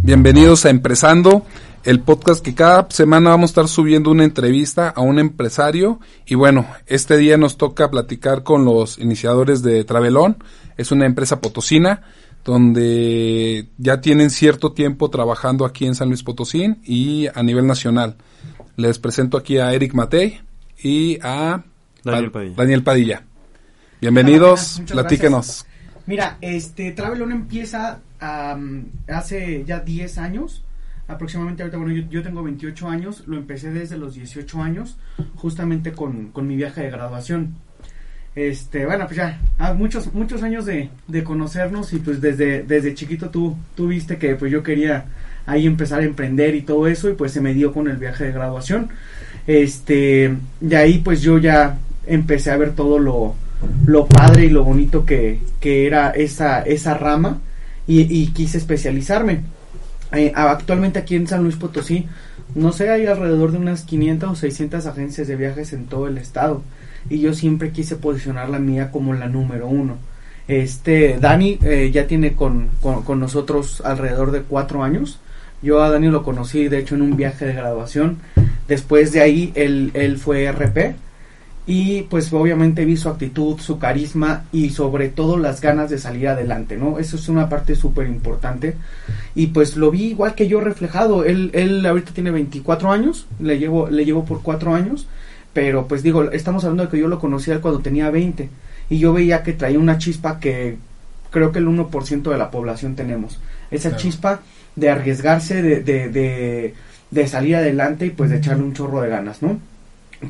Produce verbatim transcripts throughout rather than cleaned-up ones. Bienvenidos a Empresando, el podcast que cada semana vamos a estar subiendo una entrevista a un empresario. Y bueno, este día nos toca platicar con los iniciadores de Travelon. Es una empresa potosina donde ya tienen cierto tiempo trabajando aquí en San Luis Potosí y a nivel nacional. Les presento aquí a Eric Matey y a Daniel Padilla. Daniel Padilla. Bienvenidos, platíquenos. Gracias. Mira, este Travelon empieza... Um, hace ya diez años aproximadamente. Ahorita, bueno, yo, yo tengo veintiocho años, lo empecé desde los dieciocho años, justamente con, con mi viaje de graduación. Este, bueno, pues ya, ah, muchos muchos años de, de conocernos, y pues desde, desde chiquito tú, tú viste que pues yo quería ahí empezar a emprender y todo eso, y pues se me dio con el viaje de graduación. Este, de ahí pues yo ya empecé a ver todo lo, lo padre y lo bonito que, que era esa, esa rama. Y, y quise especializarme. Eh, actualmente aquí en San Luis Potosí, no sé, hay alrededor de unas quinientas o seiscientas agencias de viajes en todo el estado. Y yo siempre quise posicionar la mía como la número uno. Este, Dani eh, ya tiene con, con, con nosotros alrededor de cuatro años. Yo a Dani lo conocí, de hecho, en un viaje de graduación. Después de ahí, él, él fue R P. Y pues obviamente vi su actitud, su carisma y sobre todo las ganas de salir adelante, ¿no? Eso es una parte súper importante. Y pues lo vi igual que yo reflejado. Él él ahorita tiene veinticuatro años, le llevo le llevo por cuatro años, pero pues digo, estamos hablando de que yo lo conocía cuando tenía veinte. Y yo veía que traía una chispa que creo que el uno por ciento de la población tenemos. Esa claro. Chispa de arriesgarse, de, de, de, de salir adelante y pues de echarle un chorro de ganas, ¿no?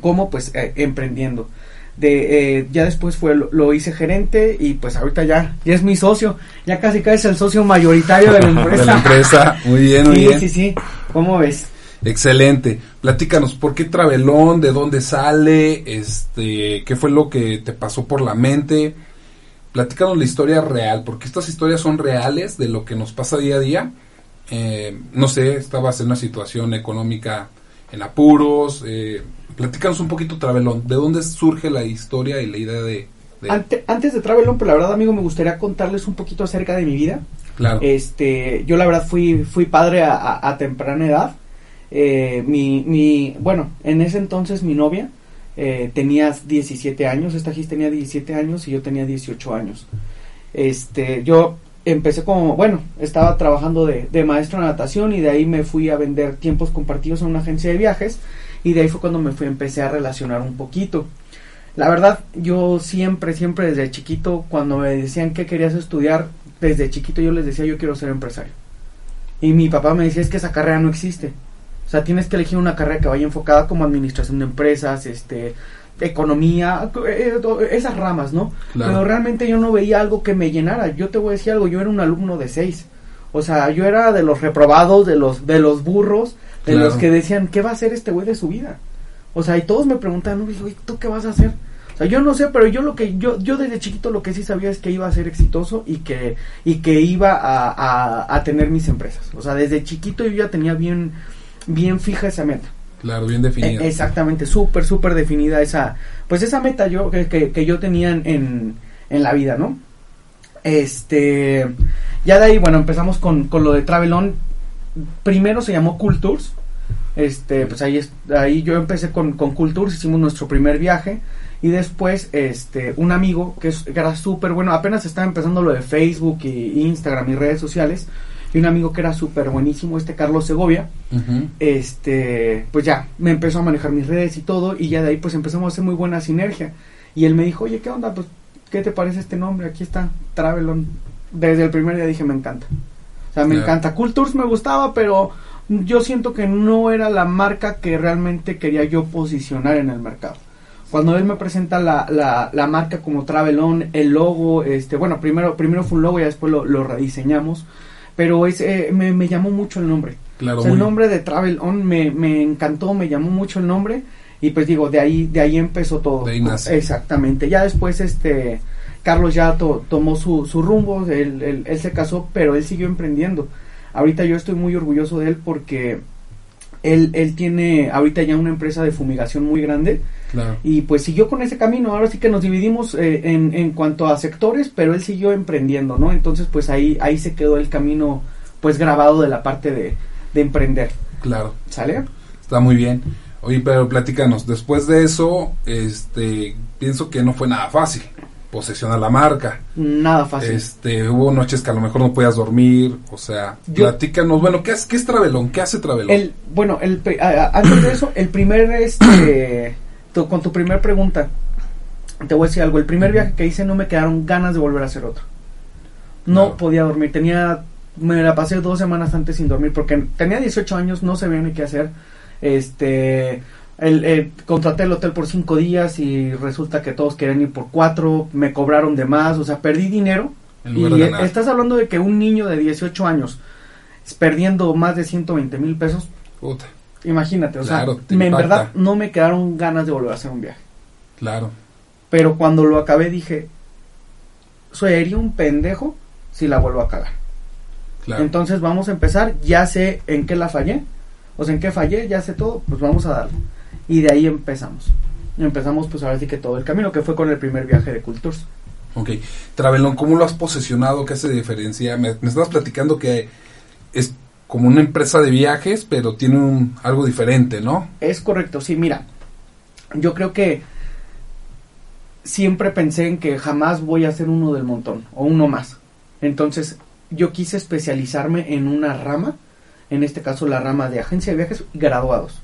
Como pues eh, emprendiendo de eh, ya después fue lo, lo hice gerente, y pues ahorita ya ya es mi socio, ya casi casi es el socio mayoritario de la empresa. de la empresa muy bien muy sí, bien sí sí ¿Cómo ves? Excelente. Platícanos, ¿por qué Travelon? ¿De dónde sale? Este, ¿qué fue lo que te pasó por la mente? Platícanos la historia real, porque estas historias son reales de lo que nos pasa día a día. Eh, no sé, estabas en una situación económica en apuros. eh Platícanos un poquito Travelon, ¿de dónde surge la historia y la idea de...? de... Antes, antes de Travelon, pero la verdad, amigo, me gustaría contarles un poquito acerca de mi vida. Claro. Este, yo la verdad fui fui padre a, a, a temprana edad. Eh, mi, mi, bueno, en ese entonces mi novia eh, tenía diecisiete años, esta Gis tenía diecisiete años y yo tenía dieciocho años. Este, yo empecé como, bueno, estaba trabajando de, de maestro de natación, y de ahí me fui a vender tiempos compartidos en una agencia de viajes. Y de ahí fue cuando me fui, empecé a relacionar un poquito. La verdad, yo siempre, siempre desde chiquito, cuando me decían que querías estudiar, desde chiquito yo les decía, yo quiero ser empresario. Y mi papá me decía, es que esa carrera no existe. O sea, tienes que elegir una carrera que vaya enfocada como administración de empresas, este, economía, esas ramas, ¿no? Claro. Pero realmente yo no veía algo que me llenara. Yo te voy a decir algo, yo era un alumno de seis. O sea, yo era de los reprobados, de los, de los burros, de claro. Los que decían, ¿qué va a hacer este güey de su vida? O sea, y todos me preguntaban, oye, ¿tú qué vas a hacer? O sea, yo no sé, pero yo lo que, yo, yo desde chiquito lo que sí sabía es que iba a ser exitoso y que, y que iba a, a, a tener mis empresas. O sea, desde chiquito yo ya tenía bien, bien fija esa meta. Claro, bien definida. Eh, exactamente, súper, súper definida esa, pues esa meta yo, que, que, que yo tenía en, en la vida, ¿no? Este, ya de ahí, bueno, empezamos con, con lo de Travelon. Primero se llamó Cultours. Este, pues ahí, ahí yo empecé con, con Cultours, hicimos nuestro primer viaje. Y después, este, un amigo que, es, que era súper bueno, apenas estaba empezando lo de Facebook y Instagram y redes sociales. Y un amigo que era súper buenísimo, este Carlos Segovia. Uh-huh. Este, pues ya, me empezó a manejar mis redes y todo. Y ya de ahí pues empezamos a hacer muy buena sinergia. Y él me dijo, oye, ¿qué onda? Pues, ¿qué te parece este nombre? Aquí está, Travelon. Desde el primer día dije, me encanta. O sea, me yeah. encanta. Cultours me gustaba, pero yo siento que no era la marca que realmente quería yo posicionar en el mercado. O Cuando él me presenta la, la, la marca como Travelon, el logo, este, bueno, primero, primero fue un logo y después lo, lo rediseñamos, pero es, eh, me, me llamó mucho el nombre. Claro, o sea, el nombre de Travelon me, me encantó, me llamó mucho el nombre, y pues digo, de ahí, de ahí empezó todo. De ahí nace. Exactamente. Ya después este Carlos ya to, tomó su, su rumbo, él, él, él se casó, pero él siguió emprendiendo. Ahorita yo estoy muy orgulloso de él porque él, él tiene ahorita ya una empresa de fumigación muy grande. Claro. Y pues siguió con ese camino. Ahora sí que nos dividimos eh, en, en cuanto a sectores, pero él siguió emprendiendo, ¿no? Entonces pues ahí, ahí se quedó el camino pues grabado de la parte de, de emprender. Claro. ¿Sale? Está muy bien. Oye, pero platícanos, después de eso, este, pienso que no fue nada fácil posesionar la marca. Nada fácil. Este, hubo noches que a lo mejor no podías dormir, o sea, yo, platícanos, bueno, ¿qué es, qué es Travelon? ¿Qué hace Travelon? El, bueno, el, a, a, antes de eso, el primer, este, tu, con tu primer pregunta, te voy a decir algo, el primer viaje que hice no me quedaron ganas de volver a hacer otro. No, claro, podía dormir, tenía, me la pasé dos semanas antes sin dormir, porque tenía dieciocho años, no sabía ni qué hacer, este... El, eh, contraté el hotel por cinco días y resulta que todos querían ir por cuatro, me cobraron de más, o sea, perdí dinero. Y eh, estás hablando de que un niño de dieciocho años perdiendo más de ciento veinte mil pesos. Puta. Imagínate, o claro, sea, me, en verdad no me quedaron ganas de volver a hacer un viaje. Claro. Pero cuando lo acabé dije, sería un pendejo si la vuelvo a cagar. Claro. Entonces vamos a empezar, ya sé en qué la fallé, o sea, en qué fallé, ya sé todo, pues vamos a darle. Y de ahí empezamos. Empezamos pues ahora sí que todo el camino, que fue con el primer viaje de Cultours. Ok. Travelon, ¿cómo lo has posesionado? ¿Qué hace de diferencia? Me, me estabas platicando que es como una empresa de viajes, pero tiene un, algo diferente, ¿no? Es correcto, sí. Mira, yo creo que siempre pensé en que jamás voy a ser uno del montón, o uno más. Entonces, yo quise especializarme en una rama, en este caso la rama de agencia de viajes y graduados.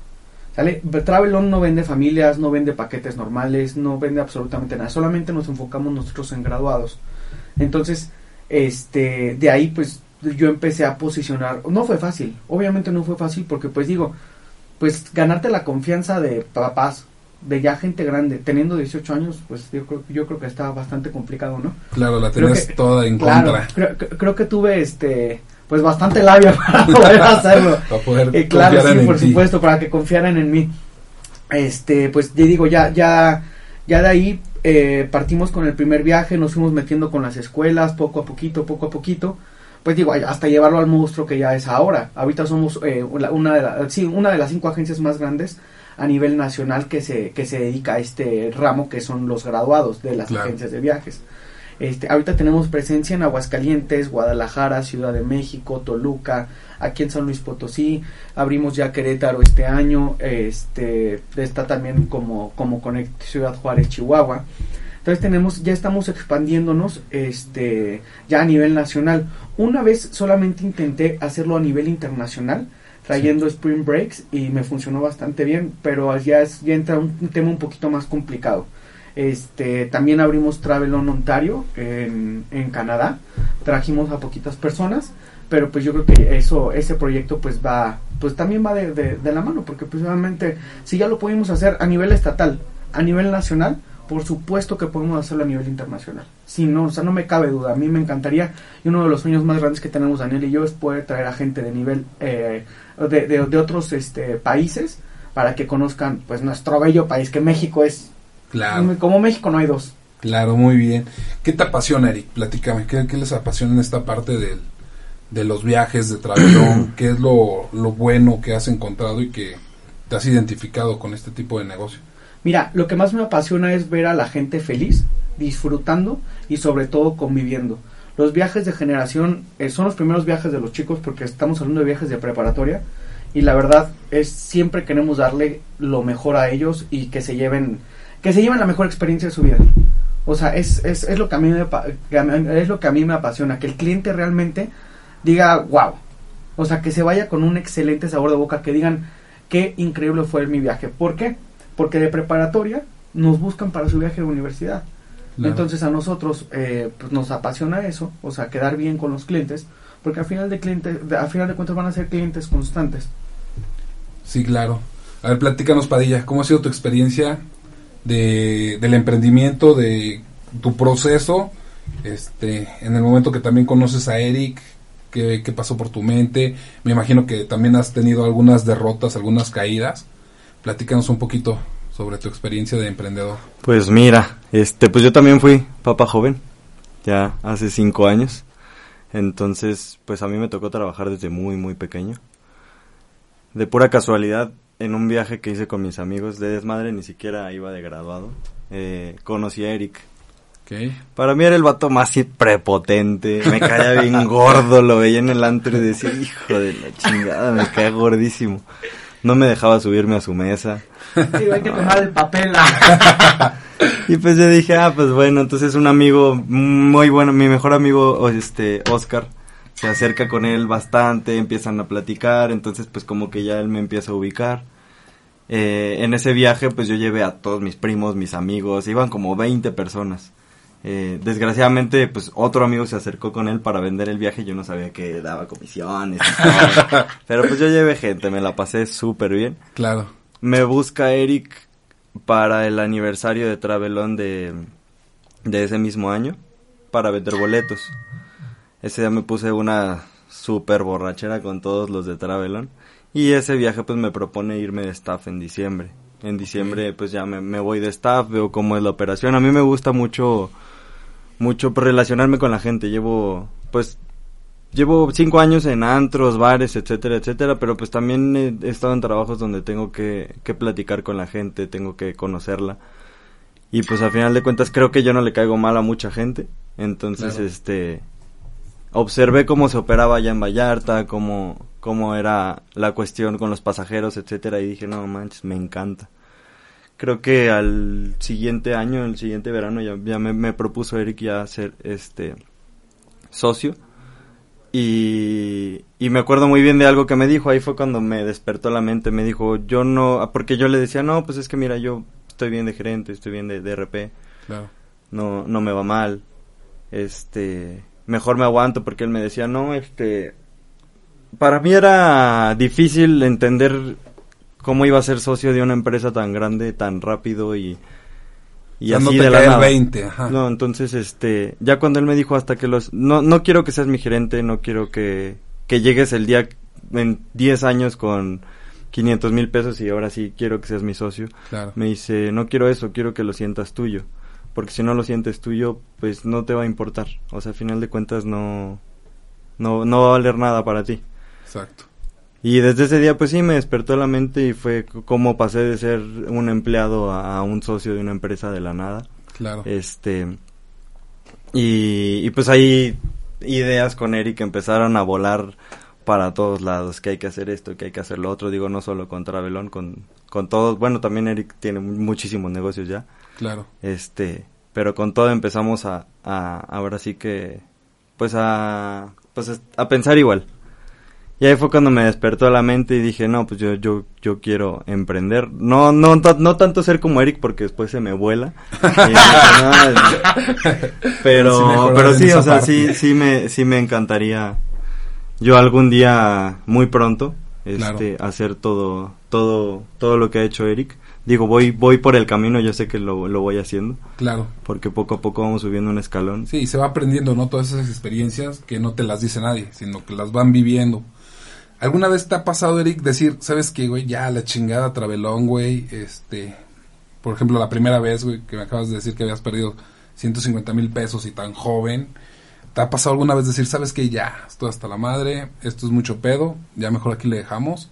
¿Sale? Travelon no vende familias, no vende paquetes normales, no vende absolutamente nada, solamente nos enfocamos nosotros en graduados. Entonces, este, de ahí pues yo empecé a posicionar, no fue fácil, obviamente no fue fácil porque pues digo, pues ganarte la confianza de papás, de ya gente grande, teniendo dieciocho años, pues yo creo, yo creo que está bastante complicado, ¿no? Claro, la tenías toda en claro, contra. Creo, creo que tuve este... pues bastante labia para poder hacerlo. Para poder eh, claro, sí, por ti. Supuesto, para que confiaran en mí. Este, pues yo digo, ya, ya, ya de ahí eh, partimos con el primer viaje, nos fuimos metiendo con las escuelas, poco a poquito, poco a poquito. Pues digo, hasta llevarlo al monstruo que ya es ahora. Ahorita somos eh, una de la, sí, una de las cinco agencias más grandes a nivel nacional que se, que se dedica a este ramo, que son los graduados de las claro. agencias de viajes. Este, ahorita tenemos presencia en Aguascalientes, Guadalajara, Ciudad de México, Toluca, aquí en San Luis Potosí, abrimos ya Querétaro este año, este, está también como, como Connect Ciudad Juárez, Chihuahua. Entonces tenemos, ya estamos expandiéndonos, este, ya a nivel nacional. Una vez solamente intenté hacerlo a nivel internacional, trayendo sí. Spring Breaks, y me funcionó bastante bien, pero ya es, ya entra un, un tema un poquito más complicado. Este, también abrimos Travelon Ontario en, en Canadá, trajimos a poquitas personas, pero pues yo creo que eso, ese proyecto pues va, pues también va de, de, de la mano, porque pues obviamente si ya lo pudimos hacer a nivel estatal, a nivel nacional, por supuesto que podemos hacerlo a nivel internacional. Si no, o sea, no me cabe duda, a mí me encantaría, y uno de los sueños más grandes que tenemos Daniel y yo es poder traer a gente de nivel eh, de, de, de otros este, países, para que conozcan pues nuestro bello país, que México es. Claro. Como México no hay dos. Claro, muy bien. ¿Qué te apasiona, Eric? Platícame, ¿qué, qué les apasiona en esta parte del, de los viajes de Travelon? ¿Qué es lo, lo bueno que has encontrado y que te has identificado con este tipo de negocio? Mira, lo que más me apasiona es ver a la gente feliz, disfrutando y sobre todo conviviendo. Los viajes de generación eh, son los primeros viajes de los chicos porque estamos hablando de viajes de preparatoria y la verdad es siempre queremos darle lo mejor a ellos y que se lleven... que se llevan la mejor experiencia de su vida. O sea, es, es, es, lo que a mí me, es lo que a mí me apasiona, que el cliente realmente diga, wow. O sea, que se vaya con un excelente sabor de boca, que digan, qué increíble fue mi viaje. ¿Por qué? Porque de preparatoria nos buscan para su viaje de universidad. Claro. Entonces a nosotros eh, pues nos apasiona eso, o sea, quedar bien con los clientes, porque al final de, cliente, al final de cuentas van a ser clientes constantes. Sí, claro. A ver, platícanos, Padilla, ¿cómo ha sido tu experiencia de, del emprendimiento, de tu proceso, este, en el momento que también conoces a Eric, qué, qué pasó por tu mente. Me imagino que también has tenido algunas derrotas, algunas caídas. Platícanos un poquito sobre tu experiencia de emprendedor. Pues mira, este, pues yo también fui papá joven, ya hace cinco años. Entonces, pues a mí me tocó trabajar desde muy, muy pequeño. De pura casualidad, en un viaje que hice con mis amigos de desmadre, ni siquiera iba de graduado, eh, conocí a Eric. Okay. Para mí era el vato más prepotente, me caía bien gordo, lo veía en el antro y decía, hijo de la chingada, me caía gordísimo. No me dejaba subirme a su mesa. Sí, hay que tomar el papel. Y pues yo dije, ah, pues bueno, entonces un amigo muy bueno, mi mejor amigo, este, Oscar, se acerca con él bastante, empiezan a platicar, entonces pues como que ya él me empieza a ubicar. Eh, en ese viaje pues yo llevé a todos mis primos, mis amigos, iban como veinte personas. Eh, desgraciadamente pues otro amigo se acercó con él para vender el viaje, yo no sabía que daba comisiones, pero pues yo llevé gente, me la pasé súper bien. Claro. Me busca Eric para el aniversario de Travelon de, de ese mismo año para vender boletos. Ese día me puse una super borrachera con todos los de Travelon. Y ese viaje pues me propone irme de staff en diciembre. En diciembre pues ya me, me voy de staff, veo cómo es la operación. A mí me gusta mucho, mucho relacionarme con la gente. Llevo pues, llevo cinco años en antros, bares, etcétera, etcétera. Pero pues también he, he estado en trabajos donde tengo que, que platicar con la gente, tengo que conocerla. Y pues al final de cuentas creo que yo no le caigo mal a mucha gente. Entonces claro. este... Observé cómo se operaba allá en Vallarta, cómo, cómo era la cuestión con los pasajeros, etcétera, y dije, no manches, me encanta. Creo que al siguiente año, el siguiente verano, ya, ya me, me propuso Eric ya ser este socio, y, y me acuerdo muy bien de algo que me dijo, ahí fue cuando me despertó la mente, me dijo, yo no, porque yo le decía, no, pues es que mira, yo estoy bien de gerente, estoy bien de, de R P, no. no, no me va mal, este... mejor me aguanto, porque él me decía, no, este, para mí era difícil entender cómo iba a ser socio de una empresa tan grande, tan rápido y, y o sea, así no te de la nada. veinte, ajá. No, entonces, este, ya cuando él me dijo hasta que los, no, no quiero que seas mi gerente, no quiero que, que llegues el día en diez años con quinientos mil pesos y ahora sí quiero que seas mi socio. Claro. Me dice, no quiero eso, quiero que lo sientas tuyo. Porque si no lo sientes tuyo, pues no te va a importar. O sea, al final de cuentas no, no, no va a valer nada para ti. Exacto. Y desde ese día, pues sí, me despertó la mente y fue como pasé de ser un empleado a, a un socio de una empresa de la nada. Claro. Este, y, y pues ahí ideas con Eric empezaron a volar para todos lados. Que hay que hacer esto, que hay que hacer lo otro. Digo, no solo con Travelon, con, con todos. Bueno, también Eric tiene muchísimos negocios ya. Claro. Este, pero con todo empezamos a, a ahora sí que, pues a, pues a pensar igual. Y ahí fue cuando me despertó la mente y dije, no, pues yo, yo, yo quiero emprender. No, no, no, no tanto ser como Eric porque después se me vuela. dije, pero, pero sí, o sea, sí, sí me, sí me encantaría yo algún día muy pronto, este, claro. hacer todo, todo, todo lo que ha hecho Eric. Digo, voy voy por el camino, yo sé que lo, lo voy haciendo. Claro. Porque poco a poco vamos subiendo un escalón. Sí, y se va aprendiendo, ¿no? Todas esas experiencias que no te las dice nadie, sino que las van viviendo. ¿Alguna vez te ha pasado, Eric, decir, ¿sabes qué, güey? Ya, la chingada, Travelon, güey. Este, por ejemplo, la primera vez, güey, que me acabas de decir que habías perdido ciento cincuenta mil pesos y tan joven. ¿Te ha pasado alguna vez decir, ¿sabes qué? Ya, estoy hasta la madre, esto es mucho pedo, ya mejor aquí le dejamos?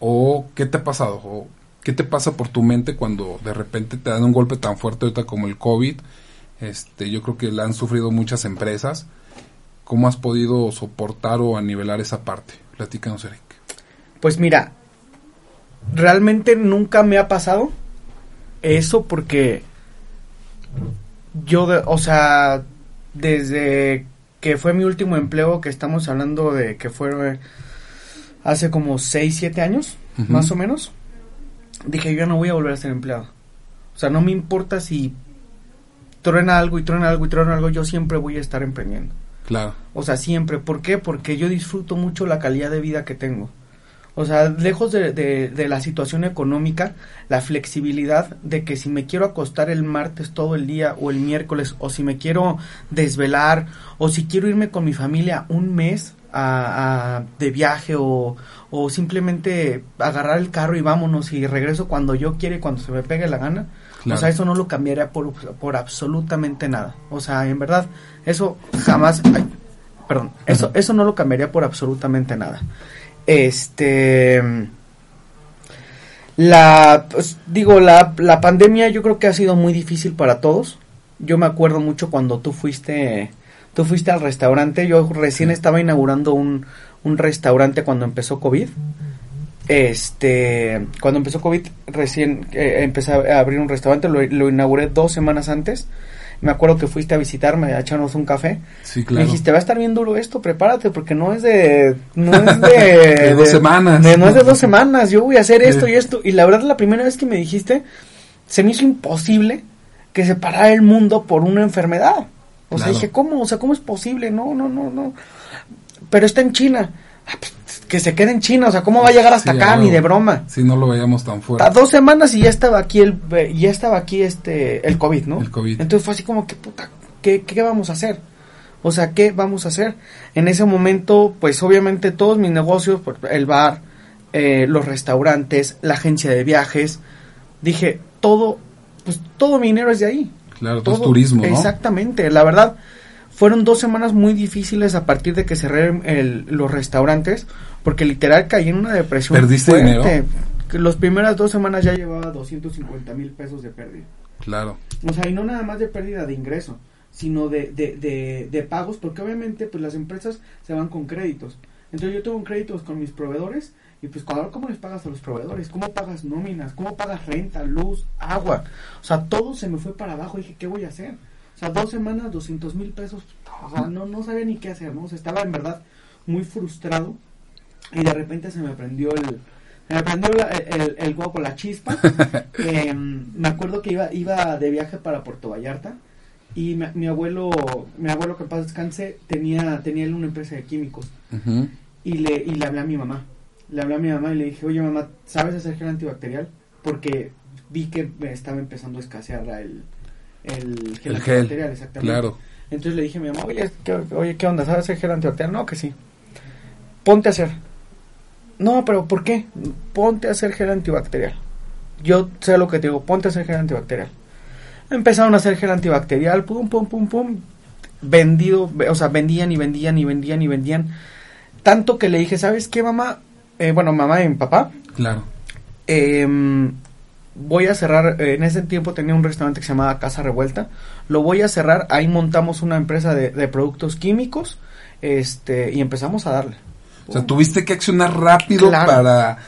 ¿O qué te ha pasado, o ¿qué te pasa por tu mente cuando de repente te dan un golpe tan fuerte ahorita como el COVID? Este, yo creo que la han sufrido muchas empresas. ¿Cómo has podido soportar o anivelar esa parte? Platícanos, Eric. Pues mira, realmente nunca me ha pasado eso porque yo, de, o sea, desde que fue mi último empleo, que estamos hablando de que fue hace como seis, siete años, uh-huh. más o menos. Dije, yo no voy a volver a ser empleado. O sea, no me importa si truena algo y truena algo y truena algo, yo siempre voy a estar emprendiendo. Claro. O sea, siempre. ¿Por qué? Porque yo disfruto mucho la calidad de vida que tengo. O sea, lejos de, de, de la situación económica, la flexibilidad de que si me quiero acostar el martes todo el día o el miércoles, o si me quiero desvelar, o si quiero irme con mi familia un mes a, a, de viaje, o, o simplemente agarrar el carro y vámonos y regreso cuando yo quiera y cuando se me pegue la gana. Claro. O sea, eso no lo cambiaría por, por absolutamente nada. O sea, en verdad, eso jamás... Ay, perdón, eso, eso no lo cambiaría por absolutamente nada. Este, la, pues, digo, la, la pandemia yo creo que ha sido muy difícil para todos. Yo me acuerdo mucho cuando tú fuiste, tú fuiste al restaurante. Yo recién estaba inaugurando un, un restaurante cuando empezó COVID. Este, cuando empezó COVID recién eh, empecé a abrir un restaurante. Lo, lo inauguré dos semanas antes. Me acuerdo que fuiste a visitarme, a echarnos un café. Sí, claro. Me dijiste, va a estar bien duro esto, prepárate, porque no es de... No es de... de dos de, semanas. De, no es de dos semanas, yo voy a hacer esto y esto. Y la verdad, la primera vez que me dijiste, se me hizo imposible que se parara el mundo por una enfermedad. O claro. sea, dije, ¿cómo? O sea, ¿cómo es posible? No, no, no, no. Pero está en China. Que se quede en China, o sea, ¿cómo va a llegar hasta sí, acá? Ni de broma. Si no lo veíamos tan fuerte. A dos semanas y ya estaba aquí el ya estaba aquí este el COVID, ¿no? El COVID. Entonces fue así como, ¿qué puta? ¿Qué, qué vamos a hacer? O sea, ¿qué vamos a hacer? En ese momento, pues obviamente todos mis negocios, el bar, eh, los restaurantes, la agencia de viajes, dije, todo, pues todo mi dinero es de ahí. Claro, todo es turismo, ¿no? Exactamente, la verdad... Fueron dos semanas muy difíciles a partir de que cerré el, los restaurantes, porque literal caí en una depresión. ¿Perdiste fuerte. Dinero? Las primeras dos semanas ya llevaba doscientos cincuenta mil pesos de pérdida. Claro. O sea, y no nada más de pérdida de ingreso, sino de, de, de, de pagos, porque obviamente pues las empresas se van con créditos. Entonces yo tengo créditos con mis proveedores, y pues ahora ¿cómo les pagas a los proveedores? ¿Cómo pagas nóminas? ¿Cómo pagas renta, luz, agua? O sea, todo se me fue para abajo, y dije, ¿qué voy a hacer? O sea, dos semanas, doscientos mil pesos, o sea, no, no sabía ni qué hacer, ¿no? O sea, estaba en verdad muy frustrado y de repente se me prendió el, se me prendió la, el, el huevo, la chispa. eh, me acuerdo que iba, iba de viaje para Puerto Vallarta y mi, mi abuelo, mi abuelo que en paz descanse, tenía, tenía él una empresa de químicos. Uh-huh. y, le, y le hablé a mi mamá, le hablé a mi mamá y le dije, oye mamá, ¿sabes hacer gel antibacterial? Porque vi que estaba empezando a escasear el... el gel, el gel antibacterial, exactamente. Claro. Entonces le dije a mi mamá, oye, ¿qué, oye, ¿qué onda? ¿Sabes hacer gel antibacterial? No, que sí. Ponte a hacer. No, pero ¿por qué? Ponte a hacer gel antibacterial. Yo sé lo que te digo, ponte a hacer gel antibacterial. Empezaron a hacer gel antibacterial, pum, pum, pum, pum. Vendido, o sea, vendían y vendían y vendían y vendían. Tanto que le dije, ¿sabes qué, mamá? Eh, bueno, mamá y mi papá. Claro. Eh... voy a cerrar, en ese tiempo tenía un restaurante que se llamaba Casa Revuelta, lo voy a cerrar, ahí montamos una empresa de, de productos químicos, este, y empezamos a darle. O sea, tuviste que accionar rápido. Claro. para,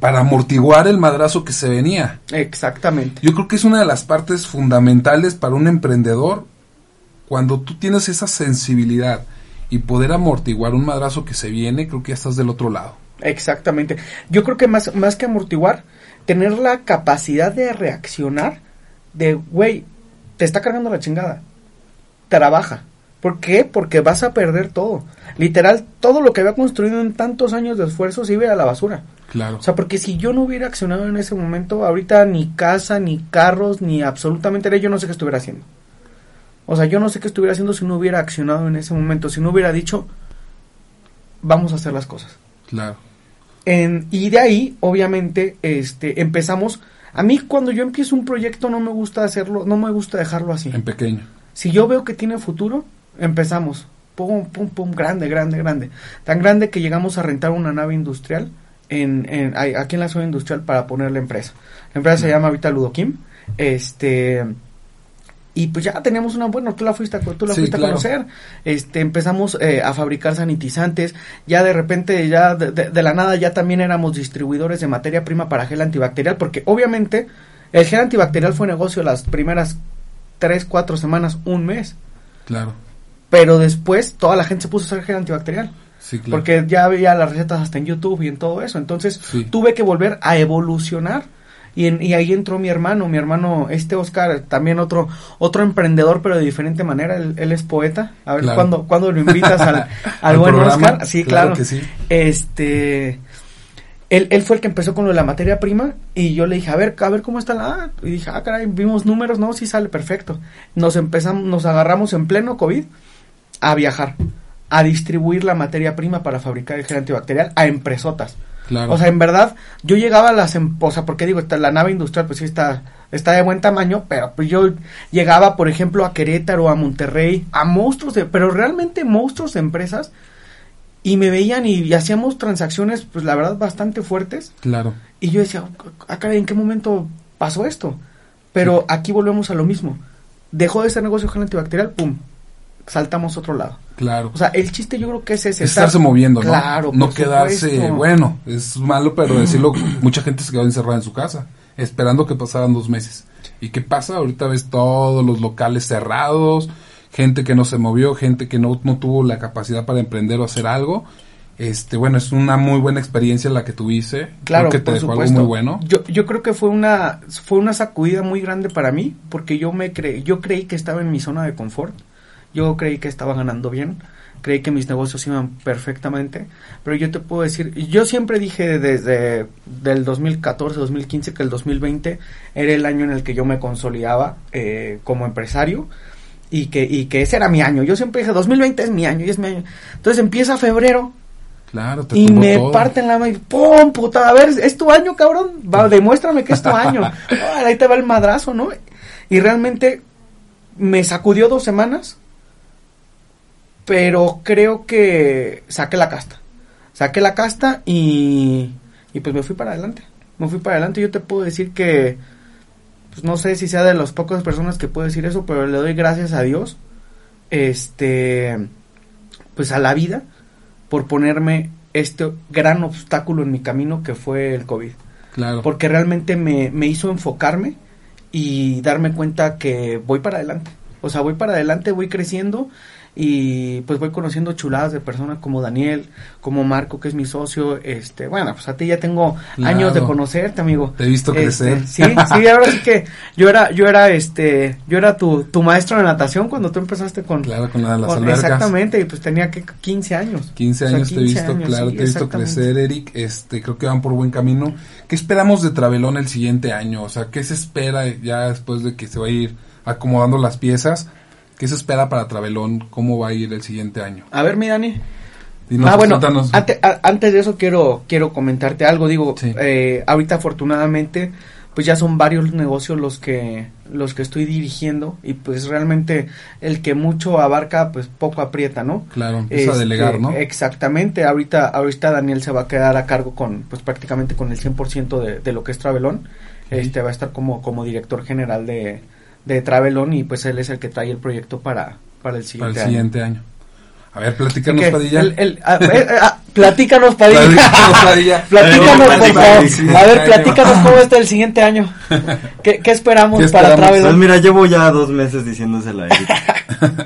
para amortiguar el madrazo que se venía. Exactamente. Yo creo que es una de las partes fundamentales para un emprendedor, cuando tú tienes esa sensibilidad y poder amortiguar un madrazo que se viene, creo que ya estás del otro lado. Exactamente. Yo creo que más, más que amortiguar, tener la capacidad de reaccionar, de, güey, te está cargando la chingada, trabaja. ¿Por qué? Porque vas a perder todo. Literal, todo lo que había construido en tantos años de esfuerzo se iba a la basura. Claro. O sea, porque si yo no hubiera accionado en ese momento, ahorita ni casa, ni carros, ni absolutamente nada, yo no sé qué estuviera haciendo. O sea, yo no sé qué estuviera haciendo si no hubiera accionado en ese momento, si no hubiera dicho, vamos a hacer las cosas. Claro. En, y de ahí, obviamente, este, empezamos. A mí, cuando yo empiezo un proyecto, no me gusta hacerlo, no me gusta dejarlo así. En pequeño. Si yo veo que tiene futuro, empezamos. Pum, pum, pum, grande, grande, grande. Tan grande que llegamos a rentar una nave industrial en, en aquí en la zona industrial para poner la empresa. La empresa se llama Vita Luboquim. Este... Y pues ya teníamos una, bueno, tú la fuiste a, tú la sí, fuiste claro. a conocer, este, empezamos eh, a fabricar sanitizantes, ya de repente, ya de, de, de la nada ya también éramos distribuidores de materia prima para gel antibacterial, porque obviamente el gel antibacterial fue negocio las primeras tres, cuatro semanas, un mes. Claro. Pero después toda la gente se puso a hacer gel antibacterial. Sí, claro. Porque ya había las recetas hasta en YouTube y en todo eso, entonces sí. tuve que volver a evolucionar. Y, en, y ahí entró mi hermano, mi hermano este Oscar, también otro otro emprendedor, pero de diferente manera, él, él es poeta. A ver, claro. ¿cuándo, ¿cuándo lo invitas al, al, al buen programa? Oscar? Sí, claro. claro. Que sí. Este, Él, él fue el que empezó con lo de la materia prima y yo le dije, a ver, a ver cómo está la... Y dije, ah, caray, vimos números, no, sí sale perfecto. Nos empezamos, nos agarramos en pleno COVID a viajar, a distribuir la materia prima para fabricar el gel antibacterial a empresotas. Claro. O sea, en verdad, yo llegaba a las... O sea, porque digo, la nave industrial pues sí está, está de buen tamaño, pero pues yo llegaba, por ejemplo, a Querétaro, a Monterrey, a monstruos, de, pero realmente monstruos de empresas... Y me veían y, y hacíamos transacciones, pues la verdad, bastante fuertes. Claro. Y yo decía, ah, caray, ¿en qué momento pasó esto? Pero sí. Aquí volvemos a lo mismo. Dejó de ser negocio gel antibacterial, pum, saltamos a otro lado. Claro. O sea, el chiste yo creo que es ese. Es estar, estarse moviendo, ¿no? Claro. No quedarse, supuesto. Bueno, es malo, pero decirlo, mucha gente se quedó encerrada en su casa, esperando que pasaran dos meses. ¿Y qué pasa? Ahorita ves todos los locales cerrados... Gente que no se movió, gente que no, no tuvo la capacidad para emprender o hacer algo. Este, bueno, es una muy buena experiencia la que tuviste. Claro, creo que te por dejó supuesto. Algo muy bueno. Yo, yo creo que fue una, fue una sacudida muy grande para mí, porque yo me cre, yo creí que estaba en mi zona de confort. Yo creí que estaba ganando bien, creí que mis negocios iban perfectamente, pero yo te puedo decir, yo siempre dije desde del dos mil catorce, dos mil quince que el dos mil veinte era el año en el que yo me consolidaba eh, como empresario. Y que, y que ese era mi año. Yo siempre dije, dos mil veinte es mi año y es mi año. Entonces empieza febrero. Claro, te y me todo. Parten la mano y ¡pum! Puta, a ver, es tu año, cabrón. Va, demuéstrame que es tu año. Oh, ahí te va el madrazo, ¿no? Y realmente me sacudió dos semanas, pero creo que saqué la casta. Saqué la casta y, y pues me fui para adelante. Me fui para adelante. Yo te puedo decir que... no sé si sea de las pocas personas que puedo decir eso, pero le doy gracias a Dios, este, pues a la vida, por ponerme este gran obstáculo en mi camino que fue el COVID. Claro. Porque realmente me, me hizo enfocarme y darme cuenta que voy para adelante. O sea, voy para adelante, voy creciendo y pues voy conociendo chuladas de personas como Daniel, como Marco, que es mi socio, este, bueno, pues a ti ya tengo claro. años de conocerte, amigo. Te he visto crecer. Este, sí, sí, ahora sí que yo era, yo era este, yo era tu, tu maestro de natación cuando tú empezaste con... Claro, con la de las con, albercas. Exactamente, y pues tenía que quince años. quince años, o sea, quince te he visto, años, claro, sí, te he visto crecer, Eric, este, creo que van por buen camino. ¿Qué esperamos de Travelon el siguiente año? O sea, ¿qué se espera ya después de que se va a ir acomodando las piezas? ¿Qué se espera para Travelon? ¿Cómo va a ir el siguiente año? A ver, mi Dani. Dinos, ah, bueno, antes, a, antes de eso quiero quiero comentarte algo. Digo, sí. eh, ahorita afortunadamente, pues ya son varios negocios los que los que estoy dirigiendo y pues realmente el que mucho abarca, pues poco aprieta, ¿no? Claro, empieza este, a delegar, ¿no? Exactamente. Ahorita ahorita Daniel se va a quedar a cargo con, pues prácticamente con el cien por ciento de, de lo que es Travelon. Sí. Este va a estar como como director general de... de Travelon y pues él es el que trae el proyecto para, para el siguiente, para el siguiente año. año. A ver, platícanos, okay, Padilla. El, el, a, a, a, platícanos, Padilla. Platícanos, Padilla. Platícanos, por favor. A ver, platícanos cómo está el siguiente año. ¿Qué, qué, esperamos, ¿Qué esperamos para Travelon? Pues mira, llevo ya dos meses diciéndoselo a Eric.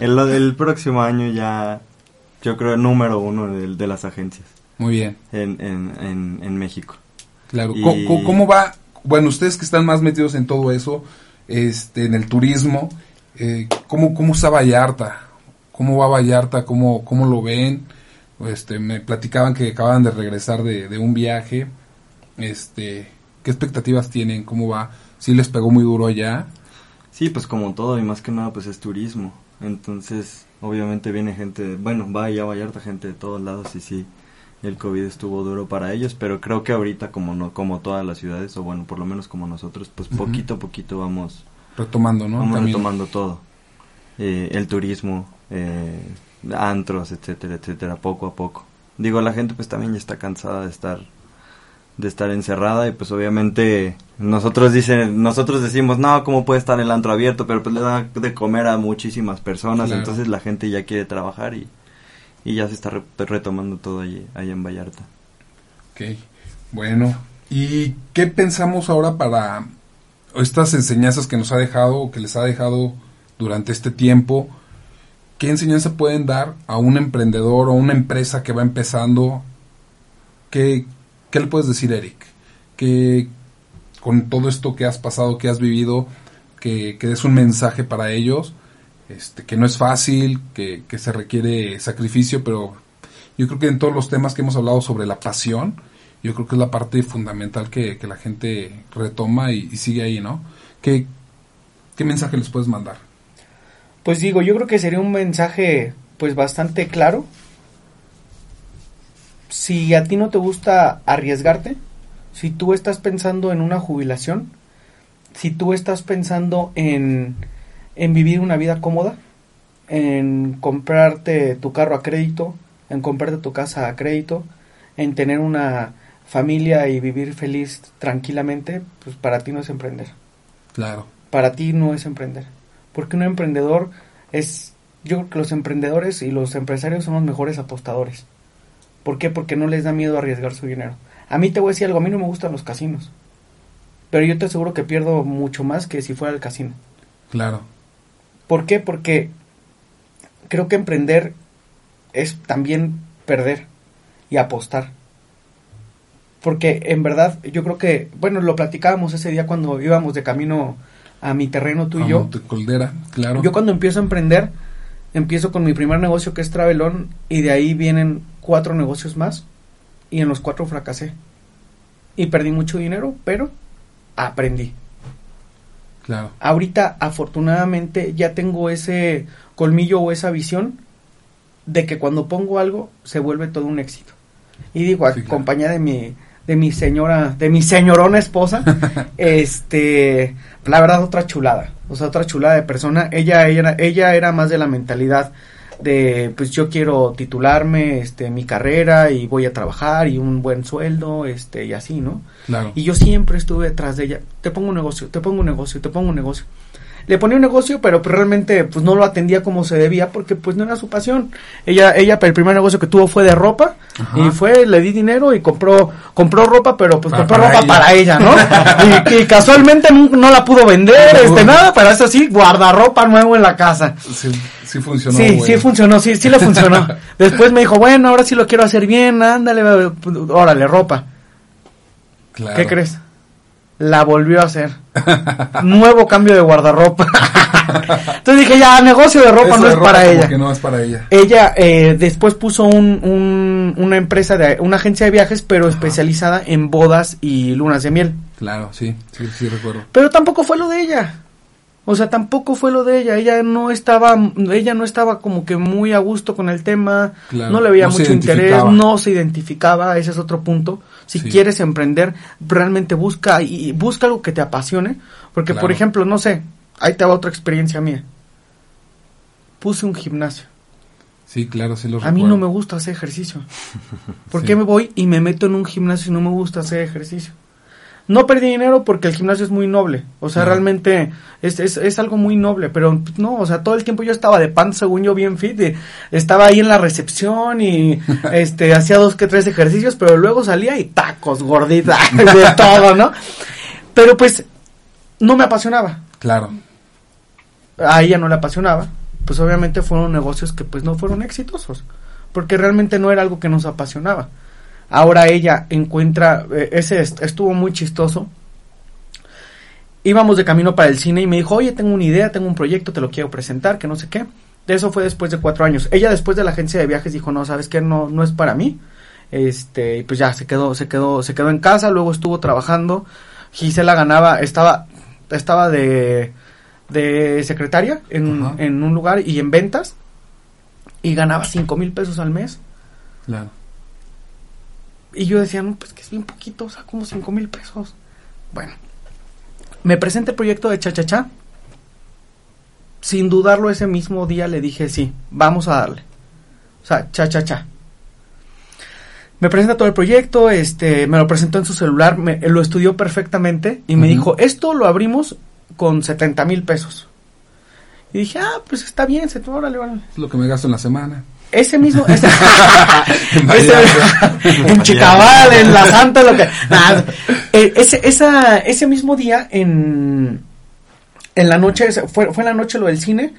el, el próximo año ya, yo creo, número uno de, de las agencias. Muy bien. En, en, en, en México. Claro. Y... ¿Cómo, ¿Cómo va? Bueno, ustedes que están más metidos en todo eso... Este, en el turismo, eh, ¿cómo, ¿cómo está Vallarta? ¿Cómo va Vallarta? ¿Cómo, cómo lo ven? Este, me platicaban que acaban de regresar de, de un viaje. Este, ¿qué expectativas tienen? ¿Cómo va? ¿Sí les pegó muy duro allá? Sí, pues como todo, y más que nada pues es turismo. Entonces, obviamente viene gente, bueno, va allá Vallarta gente de todos lados y sí, el COVID estuvo duro para ellos, pero creo que ahorita como no como todas las ciudades, o bueno, por lo menos como nosotros, pues uh-huh. poquito a poquito vamos... Retomando, ¿no? Vamos Camino. retomando todo. Eh, el turismo, eh, antros, etcétera, etcétera, poco a poco. Digo, la gente pues también ya está cansada de estar de estar encerrada y pues obviamente nosotros dicen nosotros decimos, no, ¿cómo puede estar el antro abierto? Pero pues le da de comer a muchísimas personas, claro. Entonces la gente ya quiere trabajar y... Y ya se está re- retomando todo allí, allá en Vallarta. Ok, bueno. ¿Y qué pensamos ahora para estas enseñanzas que nos ha dejado o que les ha dejado durante este tiempo? ¿Qué enseñanza pueden dar a un emprendedor o una empresa que va empezando? ¿Qué, qué le puedes decir, Eric? Que con todo esto que has pasado, que has vivido, que, que des un mensaje para ellos... Este, que no es fácil, que, que se requiere sacrificio, pero yo creo que en todos los temas que hemos hablado sobre la pasión, yo creo que es la parte fundamental que, que la gente retoma y, y sigue ahí, ¿no? ¿Qué, qué mensaje les puedes mandar? Pues digo, yo creo que sería un mensaje pues bastante claro. Si a ti no te gusta arriesgarte, si tú estás pensando en una jubilación, si tú estás pensando en, en vivir una vida cómoda, en comprarte tu carro a crédito, en comprarte tu casa a crédito, en tener una familia y vivir feliz tranquilamente, pues para ti no es emprender. Claro. Para ti no es emprender. Porque un emprendedor es... Yo creo que los emprendedores y los empresarios son los mejores apostadores. ¿Por qué? Porque no les da miedo arriesgar su dinero. A mí te voy a decir algo, a mí no me gustan los casinos. Pero yo te aseguro que pierdo mucho más que si fuera el casino. Claro. ¿Por qué? Porque creo que emprender es también perder y apostar. Porque en verdad yo creo que, bueno, lo platicábamos ese día cuando íbamos de camino a mi terreno, tú y yo. A tu coldera, claro. Yo cuando empiezo a emprender, empiezo con mi primer negocio que es Travelon y de ahí vienen cuatro negocios más y en los cuatro fracasé. Y perdí mucho dinero, pero aprendí. Claro. Ahorita afortunadamente ya tengo ese colmillo o esa visión de que cuando pongo algo se vuelve todo un éxito. Y digo, sí, acompañada claro. de mi de mi señora, de mi señorona esposa, este, la verdad otra chulada, o sea, otra chulada de persona. Ella ella ella era más de la mentalidad de pues yo quiero titularme, este, mi carrera y voy a trabajar y un buen sueldo, este, y así, ¿no? Claro. Y yo siempre estuve detrás de ella. Te pongo un negocio, te pongo un negocio, te pongo un negocio. Le ponía un negocio, pero pues, realmente pues no lo atendía como se debía porque pues no era su pasión. Ella ella el primer negocio que tuvo fue de ropa. Ajá. Y fue, le di dinero y compró compró ropa, pero pues para, compró para ropa ella. Para ella, ¿no? y, y casualmente no la pudo vender, este nada, pero eso sí, guardarropa nuevo en la casa. Sí, sí funcionó. Sí, bueno. sí funcionó, sí, sí le funcionó. Después me dijo, bueno, ahora sí lo quiero hacer bien, ándale, órale, ropa. Claro. ¿Qué crees? La volvió a hacer. Nuevo cambio de guardarropa. Entonces dije, ya, negocio de ropa. Eso no de es ropa para ella. No es para ella. Ella eh, después puso un, un, una empresa, de una agencia de viajes, pero ajá, especializada en bodas y lunas de miel. Claro, sí, sí, sí recuerdo. Pero tampoco fue lo de ella. O sea, tampoco fue lo de ella. Ella no estaba, ella no estaba como que muy a gusto con el tema. Claro, no le veía no mucho interés, no se identificaba. Ese es otro punto. Si sí. quieres emprender, realmente busca y busca algo que te apasione, porque claro. por ejemplo, no sé, ahí te va otra experiencia mía. Puse un gimnasio. Sí, claro, sí lo recuerdo. A mí no me gusta hacer ejercicio. ¿Por sí. qué me voy y me meto en un gimnasio y no me gusta hacer ejercicio? No perdí dinero porque el gimnasio es muy noble, o sea, no. realmente es, es es algo muy noble, pero no, o sea, todo el tiempo yo estaba de pan, según yo, bien fit, y estaba ahí en la recepción y este hacía dos que tres ejercicios, pero luego salía y tacos, gordita, de todo, ¿no? Pero pues, no me apasionaba. Claro. A ella no le apasionaba, pues obviamente fueron negocios que pues no fueron exitosos, porque realmente no era algo que nos apasionaba. Ahora ella encuentra, ese estuvo muy chistoso, íbamos de camino para el cine y me dijo, oye, tengo una idea, tengo un proyecto, te lo quiero presentar, que no sé qué. Eso fue después de cuatro años. Ella después de la agencia de viajes dijo, no, ¿sabes qué? No, no es para mí. Este, y pues ya, se quedó, se quedó, se quedó en casa, luego estuvo trabajando. Gisela ganaba, estaba, estaba de, de secretaria en, uh-huh. en un lugar y en ventas, y ganaba cinco mil pesos al mes. Claro. Y yo decía, no, pues que es bien poquito, o sea, como cinco mil pesos. Bueno, me presenté el proyecto de Cha Cha Cha. Sin dudarlo, ese mismo día le dije, sí, vamos a darle. O sea, Cha Cha Cha. Me presenta todo el proyecto, este, me lo presentó en su celular, me, lo estudió perfectamente y me uh-huh. dijo, esto lo abrimos con setenta mil pesos. Y dije, ah, pues está bien, se órale, órale. Es lo que me gasto en la semana. Ese mismo, ese, ese, en Chicabal, en La Santa, lo que, nada, ese, esa, ese mismo día en, en la noche, fue, fue en la noche lo del cine,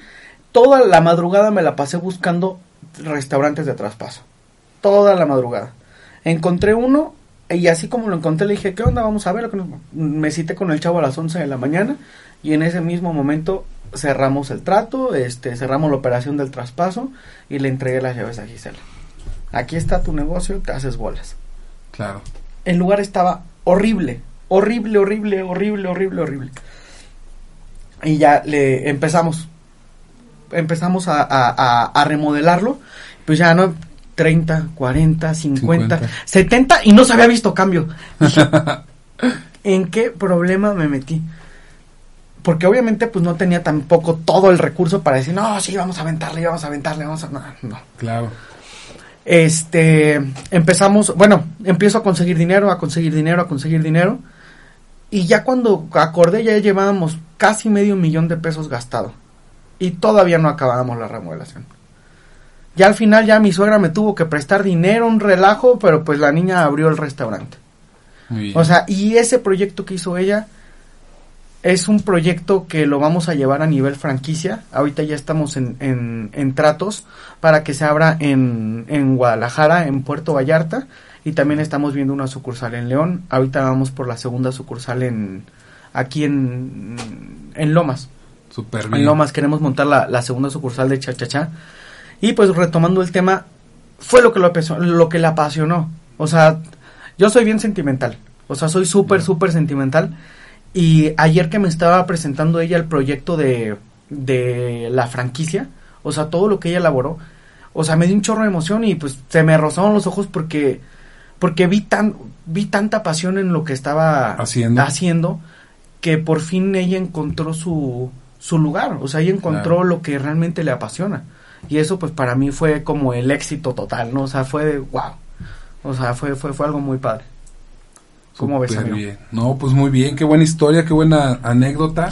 toda la madrugada me la pasé buscando restaurantes de traspaso, toda la madrugada, encontré uno, y así como lo encontré le dije, ¿qué onda? Vamos a ver, me cité con el chavo a las once de la mañana, y en ese mismo momento cerramos el trato, este, cerramos la operación del traspaso y le entregué las llaves a Gisela. Aquí está tu negocio, te haces bolas. Claro. El lugar estaba horrible, horrible, horrible, horrible, horrible, horrible. Y ya le empezamos, empezamos a, a, a remodelarlo, pues ya no... treinta, cuarenta, cincuenta, setenta y no se había visto cambio. Dije, ¿en qué problema me metí? Porque obviamente pues no tenía tampoco todo el recurso para decir, no, sí, vamos a aventarle, vamos a aventarle, vamos a... No, no. Claro. Este, empezamos, bueno, empiezo a conseguir dinero, a conseguir dinero, a conseguir dinero. Y ya cuando acordé ya llevábamos casi medio millón de pesos gastado. Y todavía no acabábamos la remodelación. Ya al final ya mi suegra me tuvo que prestar dinero, un relajo, pero pues la niña abrió el restaurante. Muy bien. O sea, y ese proyecto que hizo ella es un proyecto que lo vamos a llevar a nivel franquicia. Ahorita ya estamos en, en, en tratos para que se abra en, en Guadalajara, en Puerto Vallarta. Y también estamos viendo una sucursal en León. Ahorita vamos por la segunda sucursal en aquí en, en Lomas. Super bien. En Lomas queremos montar la, la segunda sucursal de Cha Cha Cha. Y pues retomando el tema, fue lo que lo, lo que le apasionó. O sea, yo soy bien sentimental. O sea, soy súper, no. súper sentimental. Y ayer que me estaba presentando ella el proyecto de, de la franquicia, o sea, todo lo que ella elaboró, o sea, me dio un chorro de emoción y pues se me rozaron los ojos porque, porque vi, tan, vi tanta pasión en lo que estaba haciendo. haciendo que por fin ella encontró su, su lugar. O sea, ella encontró claro. lo que realmente le apasiona. Y eso pues para mí fue como el éxito total, ¿no? O sea, fue de wow. O sea, fue fue fue algo muy padre. ¿Cómo Super ves, amigo? Bien. No, pues muy bien, qué buena historia, qué buena anécdota.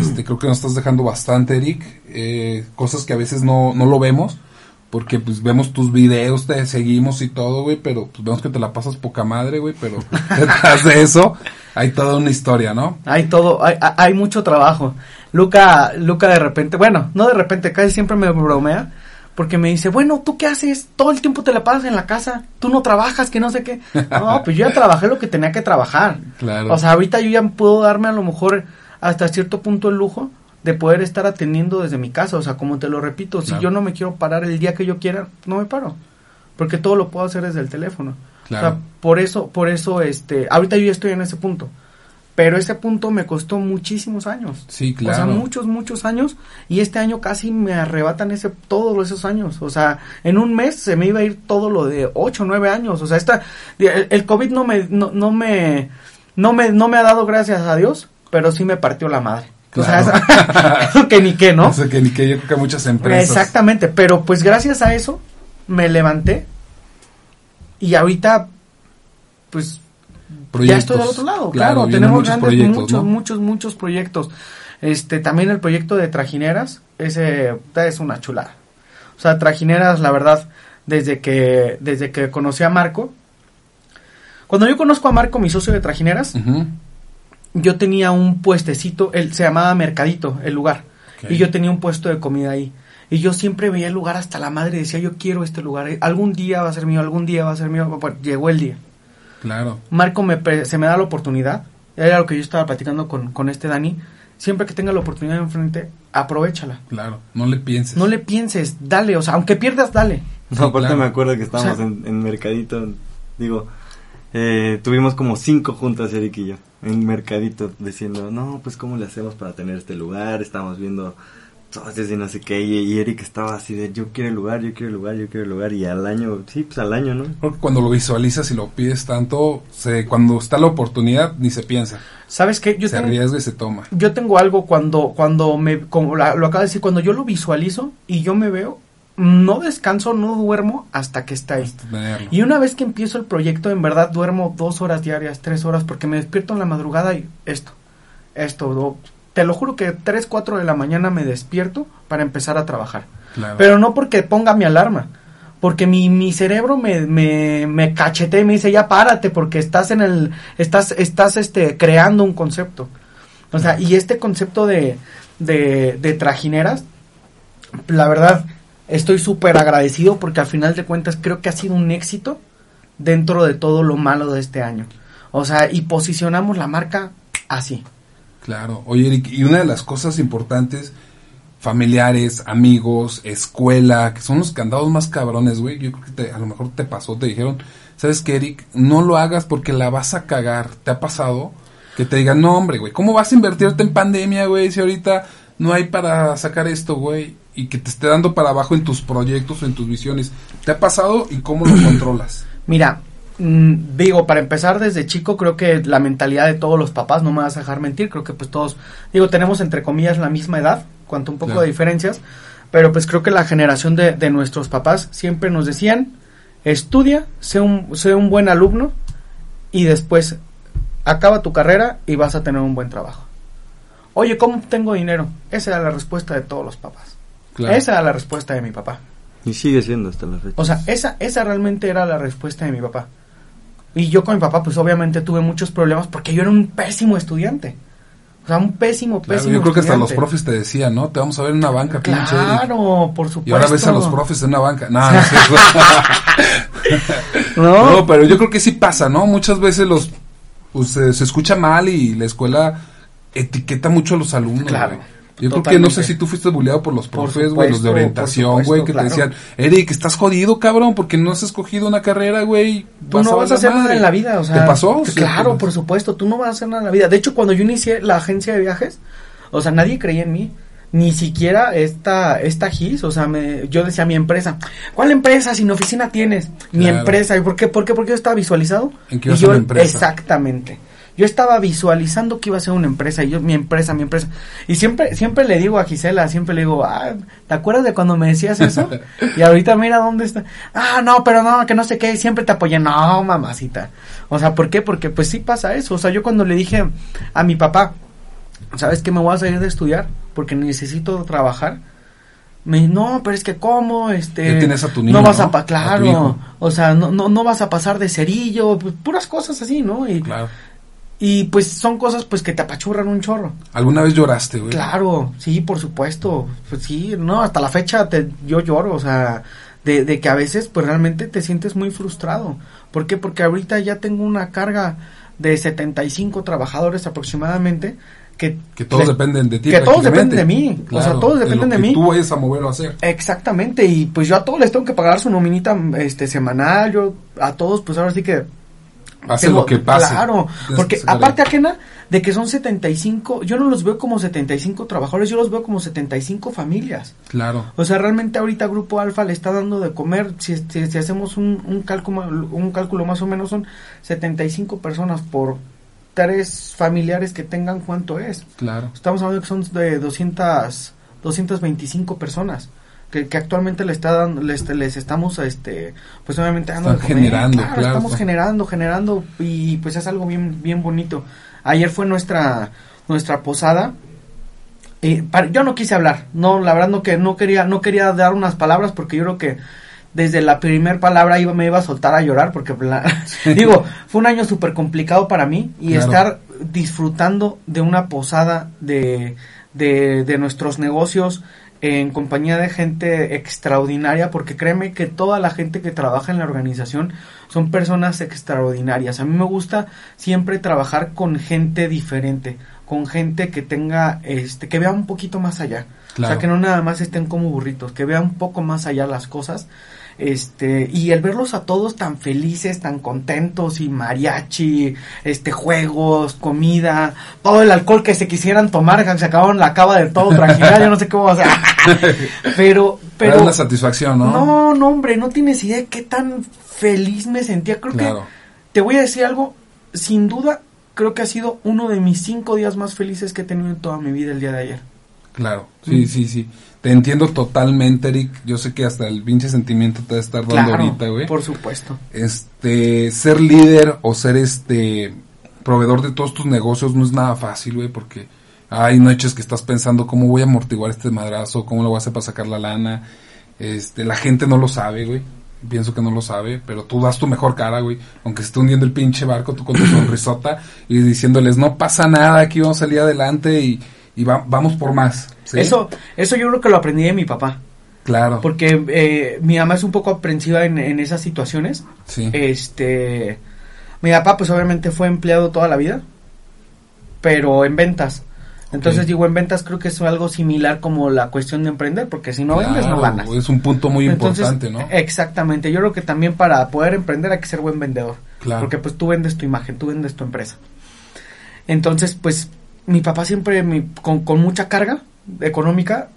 Este, creo que nos estás dejando bastante, Eric, eh, cosas que a veces no no lo vemos porque pues vemos tus videos, te seguimos y todo, güey, pero pues vemos que te la pasas poca madre, güey, pero detrás de eso hay toda una historia, ¿no? Hay todo, hay hay mucho trabajo. Luca, Luca de repente, bueno, no de repente, casi siempre me bromea, porque me dice, bueno, ¿tú qué haces? Todo el tiempo te la pasas en la casa, tú no trabajas, que no sé qué. No, pues yo ya trabajé lo que tenía que trabajar. Claro. O sea, ahorita yo ya puedo darme a lo mejor hasta cierto punto el lujo de poder estar atendiendo desde mi casa. O sea, como te lo repito, claro. si yo no me quiero parar el día que yo quiera, no me paro, porque todo lo puedo hacer desde el teléfono. Claro. O sea, por eso, por eso, este, ahorita yo ya estoy en ese punto. Pero ese punto me costó muchísimos años. Sí, claro. O sea, muchos, muchos años. Y este año casi me arrebatan ese todos esos años. O sea, en un mes se me iba a ir todo lo de ocho, nueve años. O sea, esta, el, el COVID no me no, no me no me no me ha dado gracias a Dios, pero sí me partió la madre. Claro. O sea, eso, eso que ni qué, ¿no? Eso que ni qué, yo creo que muchas empresas. Exactamente, pero pues gracias a eso me levanté y ahorita pues proyectos. Ya estoy del otro lado, claro, claro tenemos muchos grandes, proyectos, muchos, ¿no? muchos, muchos proyectos. Este, también el proyecto de Trajineras, ese es una chulada. O sea, Trajineras, la verdad, desde que, desde que conocí a Marco, cuando yo conozco a Marco, mi socio de Trajineras, uh-huh. yo tenía un puestecito, él se llamaba Mercadito, el lugar, okay. y yo tenía un puesto de comida ahí. Y yo siempre veía el lugar hasta la madre y decía, yo quiero este lugar, algún día va a ser mío, algún día va a ser mío. Bueno, llegó el día. Claro. Marco me pre- se me da la oportunidad, era lo que yo estaba platicando con, con este Dani, siempre que tenga la oportunidad enfrente, aprovechala. Claro, no le pienses. No le pienses, dale, o sea, aunque pierdas, dale. No, sí, aparte claro. me acuerdo que estábamos o sea, en, en Mercadito, digo, eh, tuvimos como cinco juntas, Eric y yo, en Mercadito, diciendo, no, pues cómo le hacemos para tener este lugar, estábamos viendo socios y no sé qué, y, y Eric estaba así de yo quiero el lugar, yo quiero el lugar, yo quiero el lugar, y al año, sí, pues al año, ¿no? Porque cuando lo visualizas y lo pides tanto, se, cuando está la oportunidad, ni se piensa. ¿Sabes qué? Yo se tengo, arriesga y se toma. Yo tengo algo cuando, cuando me, como la, lo acabo de decir, cuando yo lo visualizo y yo me veo, no descanso, no duermo hasta que está ahí. Y una vez que empiezo el proyecto, en verdad duermo dos horas diarias, tres horas, porque me despierto en la madrugada y esto, esto, do, te lo juro que tres, cuatro de la mañana me despierto para empezar a trabajar. Claro. Pero no porque ponga mi alarma, porque mi, mi cerebro me, me, me cachetea y me dice, ya párate, porque estás en el, estás, estás este, creando un concepto. O sea, y este concepto de, de, de Trajineras, la verdad, estoy súper agradecido porque al final de cuentas creo que ha sido un éxito dentro de todo lo malo de este año. O sea, y posicionamos la marca así. Claro, oye Eric, y una de las cosas importantes familiares, amigos, escuela, que son los candados más cabrones, güey. Yo creo que te, a lo mejor te pasó, te dijeron, ¿sabes qué, Eric? No lo hagas porque la vas a cagar. ¿Te ha pasado? Que te digan, no, hombre, güey, ¿cómo vas a invertirte en pandemia, güey? Si ahorita no hay para sacar esto, güey. Y que te esté dando para abajo en tus proyectos o en tus visiones. ¿Te ha pasado y cómo lo controlas? Mira, mmm, digo, para empezar desde chico, creo que la mentalidad de todos los papás, no me vas a dejar mentir, creo que pues todos, digo, tenemos entre comillas la misma edad, cuanto un poco claro. de diferencias, pero pues creo que la generación de, de nuestros papás siempre nos decían, estudia, sé un, sé un buen alumno y después acaba tu carrera y vas a tener un buen trabajo. Oye, ¿cómo tengo dinero? Esa era la respuesta de todos los papás. Claro. Esa era la respuesta de mi papá. Y sigue siendo hasta la fecha. O sea, esa esa realmente era la respuesta de mi papá. Y yo con mi papá, pues obviamente tuve muchos problemas porque yo era un pésimo estudiante. O sea, un pésimo, claro, pésimo estudiante. Yo creo estudiante. Que hasta los profes te decían, ¿no? Te vamos a ver en una banca, claro, pinche. Claro, por supuesto. Y ahora ves a los profes en una banca. No, no sé. no. no, pero yo creo que sí pasa, ¿no? Muchas veces los pues, se, se escucha mal y la escuela etiqueta mucho a los alumnos. Claro. Güey. Yo Totalmente. Creo que no sé si tú fuiste buleado por los profes, güey, los de orientación, güey, que claro. te decían, Eric, estás jodido, cabrón, porque no has escogido una carrera, güey. Tú no vas a hacer madre. nada en la vida, o sea. ¿Te pasó? Claro, ¿cierto? Por supuesto, tú no vas a hacer nada en la vida. De hecho, cuando yo inicié la agencia de viajes, o sea, nadie creía en mí, ni siquiera esta esta Gis, o sea, me, yo decía mi empresa. ¿Cuál empresa? Sin oficina tienes. Mi claro. empresa. ¿Y por qué? ¿Por qué? Porque yo estaba visualizado. ¿En qué ibas a una empresa? Exactamente. Yo estaba visualizando que iba a ser una empresa, y yo, mi empresa, mi empresa. Y siempre siempre le digo a Gisela, siempre le digo, ah, ¿te acuerdas de cuando me decías eso? Y ahorita mira dónde está. Ah, no, pero no, que no sé qué, siempre te apoyé. No, mamacita. O sea, ¿por qué? Porque pues sí pasa eso. O sea, yo cuando le dije a mi papá, ¿sabes qué? Me voy a salir de estudiar porque necesito trabajar. Me dice, no, pero es que cómo, este... Ya tienes a tu niño, no vas ¿no? a... Pa- claro, a o sea, no, no, no vas a pasar de cerillo, pues, puras cosas así, ¿no? Y, claro. Y pues son cosas pues que te apachurran un chorro. ¿Alguna vez lloraste, güey? Claro, sí, por supuesto. Pues sí, no, hasta la fecha te, yo lloro, o sea, de, de que a veces pues realmente te sientes muy frustrado. ¿Por qué? Porque ahorita ya tengo una carga de setenta y cinco trabajadores aproximadamente que... Que todos le, dependen de ti. Que todos dependen de mí, claro, o sea, todos dependen de, de mí. Tú vayas a moverlo a hacer. Exactamente, y pues yo a todos les tengo que pagar su nominita este semanal, yo a todos pues ahora sí que... Hace lo que pase. Claro, porque aparte ajena de que son setenta y cinco, yo no los veo como setenta y cinco trabajadores, yo los veo como setenta y cinco familias. Claro. O sea, realmente ahorita Grupo Alfa le está dando de comer, si, si, si hacemos un, un, cálculo, un cálculo más o menos son setenta y cinco personas por tres familiares que tengan, ¿cuánto es? Claro. Estamos hablando que son de doscientas, doscientas veinticinco personas. Que, que actualmente le está dando, les, les estamos este pues obviamente dando de comer, generando, claro, claro, estamos generando, generando y pues es algo bien bien bonito. Ayer fue nuestra nuestra posada. Eh, para, yo no quise hablar, no, la verdad no que no quería no quería dar unas palabras porque yo creo que desde la primer palabra iba, me iba a soltar a llorar porque la, digo, fue un año súper complicado para mí y claro. estar disfrutando de una posada de de de nuestros negocios en compañía de gente extraordinaria, porque créeme que toda la gente que trabaja en la organización son personas extraordinarias. A mí me gusta siempre trabajar con gente diferente, con gente que tenga, este, que vea un poquito más allá. Claro. O sea, que no nada más estén como burritos, que vea un poco más allá las cosas. Este, y el verlos a todos tan felices, tan contentos y mariachi, este, juegos, comida, todo el alcohol que se quisieran tomar, que se acabaron la cava de todo, tranquilidad, yo no sé cómo va a ser. Pero, pero. Pero es la satisfacción, ¿no? No, no, hombre, no tienes idea de qué tan feliz me sentía. Creo claro. que, te voy a decir algo, sin duda, creo que ha sido uno de mis cinco días más felices que he tenido en toda mi vida el día de ayer. Claro, sí, mm. sí, sí. Te entiendo totalmente, Eric. Yo sé que hasta el pinche sentimiento te va a estar dando claro, ahorita, güey. Por supuesto. Este, ser líder o ser este proveedor de todos tus negocios no es nada fácil, güey, porque hay noches que estás pensando cómo voy a amortiguar este madrazo, cómo lo voy a hacer para sacar la lana. Este, la gente no lo sabe, güey. Pienso que no lo sabe, pero tú das tu mejor cara, güey. Aunque se esté hundiendo el pinche barco, tú con tu sonrisota y diciéndoles, no pasa nada, aquí vamos a salir adelante y... Y va, vamos por más. ¿Sí? Eso eso yo creo que lo aprendí de mi papá. Claro. Porque eh, mi mamá es un poco aprensiva en, en esas situaciones. Sí. Este, mi papá pues obviamente fue empleado toda la vida, pero en ventas. Entonces, okay. digo, en ventas creo que es algo similar como la cuestión de emprender, porque si no claro, vendes, no ganas. Es un punto muy Entonces, importante, ¿no? Exactamente. Yo creo que también para poder emprender hay que ser buen vendedor. Claro. Porque pues tú vendes tu imagen, tú vendes tu empresa. Entonces, pues, mi papá siempre mi, con, con mucha carga económica,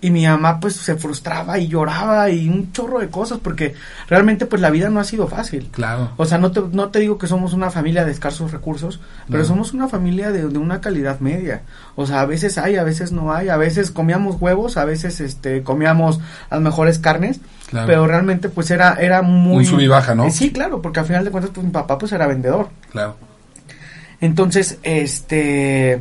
y mi mamá pues se frustraba y lloraba y un chorro de cosas, porque realmente pues la vida no ha sido fácil. Claro. O sea, no te, no te digo que somos una familia de escasos recursos, pero no. somos una familia de, de una calidad media. O sea, a veces hay, a veces no hay, a veces comíamos huevos, a veces este comíamos las mejores carnes, claro. pero realmente pues era era muy... Un sub y baja, ¿no? Eh, sí, claro, porque al final de cuentas pues mi papá pues era vendedor. Claro. Entonces, este...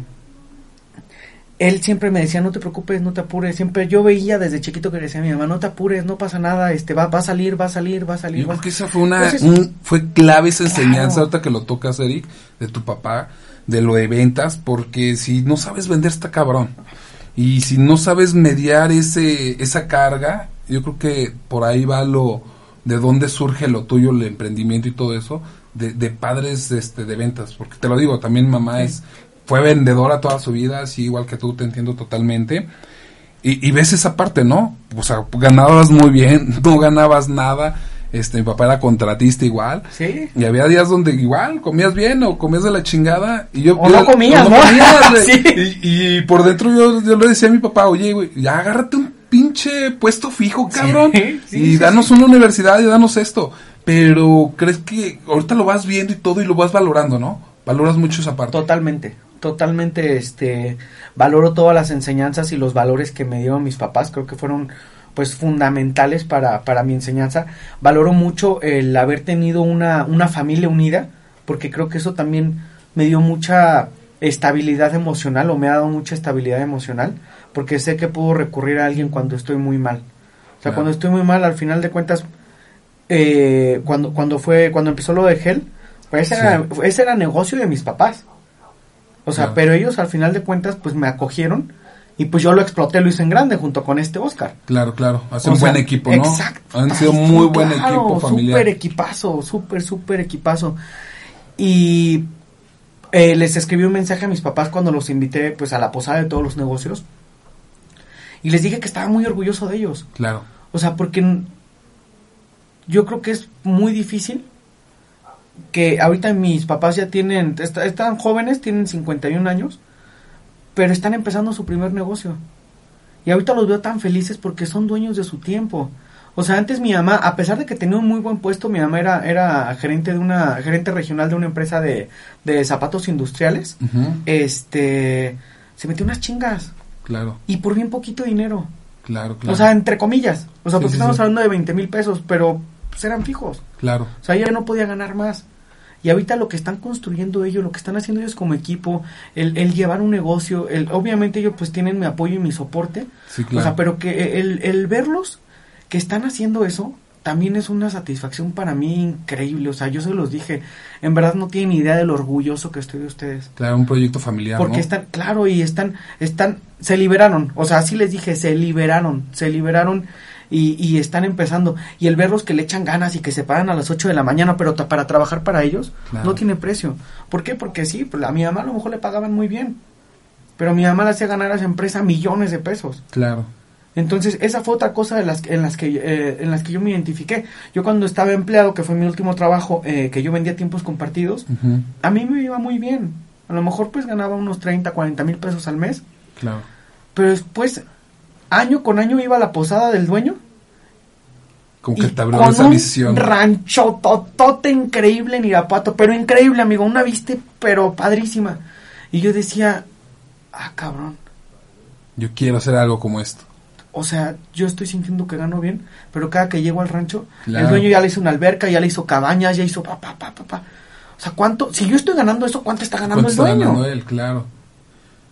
él siempre me decía, no te preocupes, no te apures. Siempre yo veía desde chiquito que decía a mi mamá, no te apures, no pasa nada, este va, va a salir, va a salir, va a salir. Yo va. creo que esa fue una, Entonces, un, fue clave esa claro. enseñanza, ahorita que lo tocas, Eric, de tu papá, de lo de ventas, porque si no sabes vender está cabrón, y si no sabes mediar ese esa carga, yo creo que por ahí va lo, de dónde surge lo tuyo, el emprendimiento y todo eso, de, de padres este de ventas, porque te lo digo, también mamá sí. es... fue vendedora toda su vida, así igual que tú, te entiendo totalmente. Y, y ves esa parte, ¿no? O sea, ganabas muy bien, no ganabas nada. Este, mi papá era contratista igual. Sí. Y había días donde igual comías bien o comías de la chingada. Y yo, o yo, no comías, o ¿no? no comías, sí. y, y por dentro yo, yo le decía a mi papá, oye, güey, ya agárrate un pinche puesto fijo, cabrón. Sí, sí, y sí, danos sí. una universidad y danos esto. Pero crees que ahorita lo vas viendo y todo y lo vas valorando, ¿no? Valoras mucho esa parte. Totalmente. Totalmente, este, valoro todas las enseñanzas y los valores que me dieron mis papás, creo que fueron, pues, fundamentales para, para mi enseñanza. Valoro mucho el haber tenido una, una familia unida, porque creo que eso también me dio mucha estabilidad emocional, o me ha dado mucha estabilidad emocional, porque sé que puedo recurrir a alguien cuando estoy muy mal. O sea, claro. cuando estoy muy mal, al final de cuentas, eh, cuando, cuando fue, cuando empezó lo de Gel, pues ese, sí. era, ese era negocio de mis papás. O sea, claro. pero ellos al final de cuentas pues me acogieron y pues yo lo exploté, lo hice en grande junto con este Oscar. Claro, claro, hacen un buen equipo, ¿no? Exacto. Han sido muy buen equipo familiar. Súper equipazo, súper, súper equipazo. Y eh, les escribí un mensaje a mis papás cuando los invité pues a la posada de todos los negocios. Y les dije que estaba muy orgulloso de ellos. Claro. O sea, porque yo creo que es muy difícil... que ahorita mis papás ya tienen, están jóvenes, tienen cincuenta y un años, pero están empezando su primer negocio. Y ahorita los veo tan felices porque son dueños de su tiempo. O sea, antes mi mamá, a pesar de que tenía un muy buen puesto, mi mamá era, era gerente de una, gerente regional de una empresa de, de zapatos industriales, uh-huh. este, se metió unas chingas. Claro. Y por bien poquito dinero. Claro, claro. O sea, entre comillas. O sea, sí, porque sí, estamos sí. hablando de veinte mil pesos, pero... pues eran fijos. Claro. O sea, ella no podía ganar más. Y ahorita lo que están construyendo ellos, lo que están haciendo ellos como equipo, el, el llevar un negocio, el, obviamente ellos pues tienen mi apoyo y mi soporte. Sí, claro. O sea, pero que el, el verlos que están haciendo eso también es una satisfacción para mí increíble. O sea, yo se los dije, en verdad no tienen idea del orgulloso que estoy de ustedes. Claro, un proyecto familiar, porque ¿no? están, claro, y están, están, se liberaron. O sea, así les dije, se liberaron, se liberaron. Y, y están empezando, y el verlos que le echan ganas y que se paran a las ocho de la mañana pero t- para trabajar para ellos, claro. no tiene precio. ¿Por qué? Porque sí, pues a mi mamá a lo mejor le pagaban muy bien, pero mi mamá le hacía ganar a esa empresa millones de pesos. Claro. Entonces esa fue otra cosa de las, en, las que, eh, en las que yo me identifiqué. Yo cuando estaba empleado, que fue mi último trabajo, eh, que yo vendía tiempos compartidos, uh-huh. a mí me iba muy bien. A lo mejor pues ganaba unos treinta, cuarenta mil pesos al mes. Claro. Pero después... año con año iba a la posada del dueño. Como que te abrió esa visión. Con un rancho totote increíble en Irapuato, pero increíble, amigo, una vista pero padrísima. Y yo decía, ah, cabrón. Yo quiero hacer algo como esto. O sea, yo estoy sintiendo que gano bien, pero cada que llego al rancho, claro. el dueño ya le hizo una alberca, ya le hizo cabañas, ya hizo pa, pa, pa, pa, pa. O sea, ¿cuánto? Si yo estoy ganando eso, ¿cuánto está ganando ¿Cuánto el dueño? Está ganando él, claro.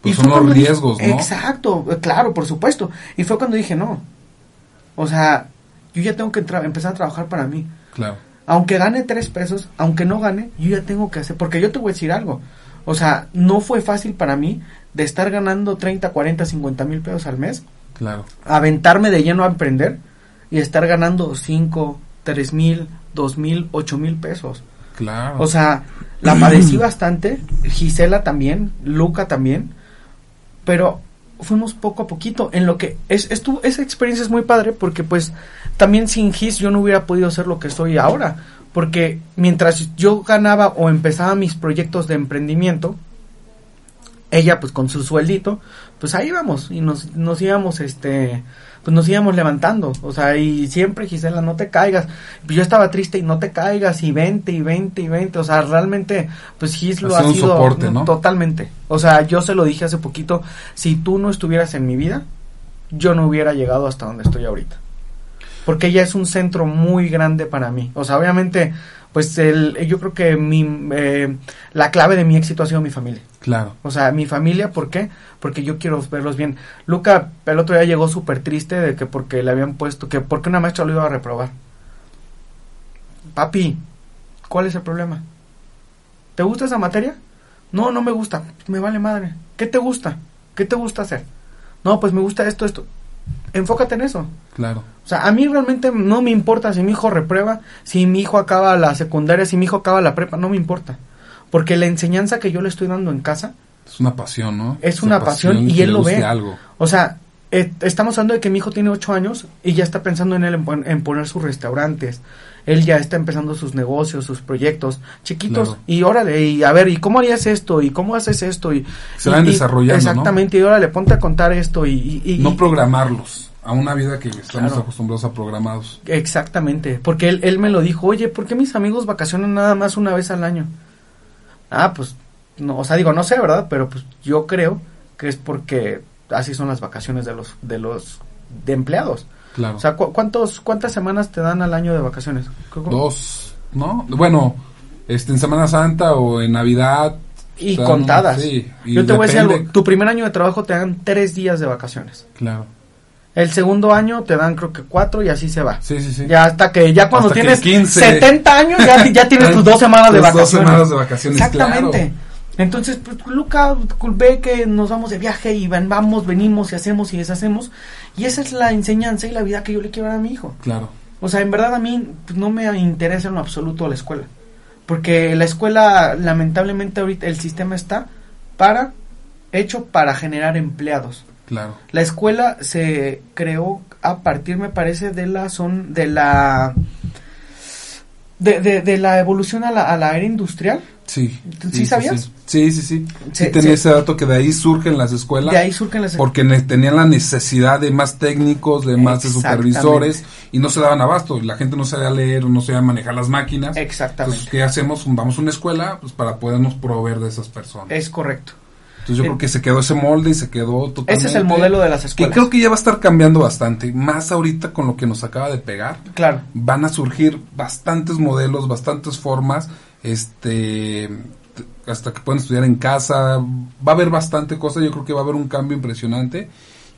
Pues y son los riesgos, dije, ¿no? Exacto, claro, por supuesto. Y fue cuando dije, no, o sea, yo ya tengo que tra- empezar a trabajar para mí. Claro. Aunque gane tres pesos, aunque no gane, yo ya tengo que hacer, porque yo te voy a decir algo. O sea, no fue fácil para mí de estar ganando treinta, cuarenta, cincuenta mil pesos al mes. Claro. Aventarme de lleno a emprender y estar ganando cinco, tres mil, dos mil, ocho mil pesos. Claro. O sea, la padecí bastante, Gisela también, Luca también. pero fuimos poco a poquito en lo que es, es tu, esa experiencia es muy padre, porque pues también sin G I S yo no hubiera podido hacer lo que soy ahora, porque mientras yo ganaba o empezaba mis proyectos de emprendimiento, ella pues con su sueldito, pues ahí íbamos y nos nos íbamos este pues nos íbamos levantando, o sea, y siempre Gisela, no te caigas, yo estaba triste y no te caigas, y vente, y vente, y vente, o sea, realmente, pues Gis lo ha sido soporte, ¿no? Totalmente, o sea, yo se lo dije hace poquito, si tú no estuvieras en mi vida, yo no hubiera llegado hasta donde estoy ahorita, porque ella es un centro muy grande para mí, o sea, obviamente, pues el, yo creo que mi eh, la clave de mi éxito ha sido mi familia. Claro. O sea, mi familia, ¿por qué? Porque yo quiero verlos bien. Luca el otro día llegó súper triste de que porque le habían puesto, que porque una maestra lo iba a reprobar. Papi, ¿cuál es el problema? ¿Te gusta esa materia? No, no me gusta, me vale madre. ¿Qué te gusta? ¿Qué te gusta hacer? No, pues me gusta esto, esto. Enfócate en eso. Claro. O sea, a mí realmente no me importa si mi hijo reprueba, si mi hijo acaba la secundaria, si mi hijo acaba la prepa, no me importa. Porque la enseñanza que yo le estoy dando en casa... es una pasión, ¿no? Es, es una pasión, pasión y él lo ve. Algo. O sea, eh, estamos hablando de que mi hijo tiene ocho años y ya está pensando en él, en, en poner sus restaurantes. Él ya está empezando sus negocios, sus proyectos chiquitos. Claro. Y órale, y a ver, ¿y cómo harías esto? ¿Y cómo haces esto? Y se van y, desarrollando, exactamente, ¿no? Y órale, ponte a contar esto. y, y, y No programarlos a una vida que estamos, claro, acostumbrados a programados. Exactamente, porque él, él me lo dijo, oye, ¿por qué mis amigos vacacionan nada más una vez al año? Ah, pues, no, o sea, digo, no sé, ¿verdad? Pero pues yo creo que es porque así son las vacaciones de los de los de empleados. Claro. O sea, cu- ¿cuántos cuántas semanas te dan al año de vacaciones? ¿Cómo? Dos, ¿no? Bueno, este en Semana Santa o en Navidad. Y están, contadas. Sí, y yo te depende. Voy a decir algo, tu primer año de trabajo te dan tres días de vacaciones. Claro. El segundo año te dan creo que cuatro y así se va. Sí, sí, sí. Ya hasta que, ya cuando hasta tienes setenta años, ya, ya tienes tus dos semanas de vacaciones. Dos semanas de vacaciones, exactamente. Claro. Entonces, pues, Luca ve que nos vamos de viaje y van, vamos, venimos y hacemos y deshacemos. Y esa es la enseñanza y la vida que yo le quiero dar a mi hijo. Claro. O sea, en verdad a mí pues, no me interesa en lo absoluto la escuela. Porque la escuela, lamentablemente, ahorita el sistema está para hecho para generar empleados. Claro. La escuela se creó a partir, me parece, de la son de la de, de, de la evolución a la, a la era industrial. Sí. ¿Sí, sí sabías? Sí, sí, sí. Sí, sí, sí tenía sí. Ese dato que de ahí surgen las escuelas. De ahí surgen las escuelas. Porque ne- tenían la necesidad de más técnicos, de más de supervisores y no se daban abasto. Y la gente no sabía leer, no sabía manejar las máquinas. Exactamente. Entonces, ¿qué hacemos? Fundamos una escuela pues, para podernos proveer de esas personas. Es correcto. Entonces yo eh, creo que se quedó ese molde y se quedó totalmente... Ese es el modelo de las escuelas. Que creo que ya va a estar cambiando bastante, más ahorita con lo que nos acaba de pegar. Claro. Van a surgir bastantes modelos, bastantes formas, este hasta que puedan estudiar en casa, va a haber bastante cosa, yo creo que va a haber un cambio impresionante.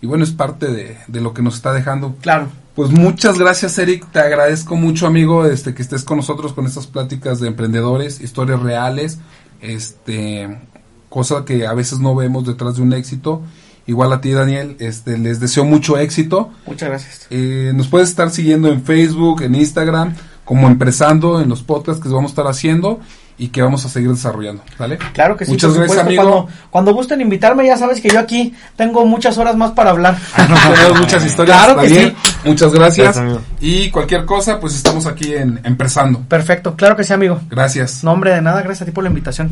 Y bueno, es parte de, de lo que nos está dejando. Claro. Pues muchas gracias, Eric, te agradezco mucho, amigo, este que estés con nosotros con estas pláticas de emprendedores, historias reales, este... cosa que a veces no vemos detrás de un éxito. Igual a ti, Daniel, este les deseo mucho éxito. Muchas gracias. Eh, nos puedes estar siguiendo en Facebook, en Instagram, como Empresando, en los podcasts que vamos a estar haciendo y que vamos a seguir desarrollando, ¿vale? Claro que sí. Muchas gracias, supuesto, amigo. Cuando, cuando gusten invitarme, ya sabes que yo aquí tengo muchas horas más para hablar. Ah, no, tenemos muchas historias. Claro que bien. Sí. Muchas gracias. Gracias, y cualquier cosa, pues estamos aquí en Empresando. Perfecto, claro que sí, amigo. Gracias. No, hombre, de nada, gracias a ti por la invitación.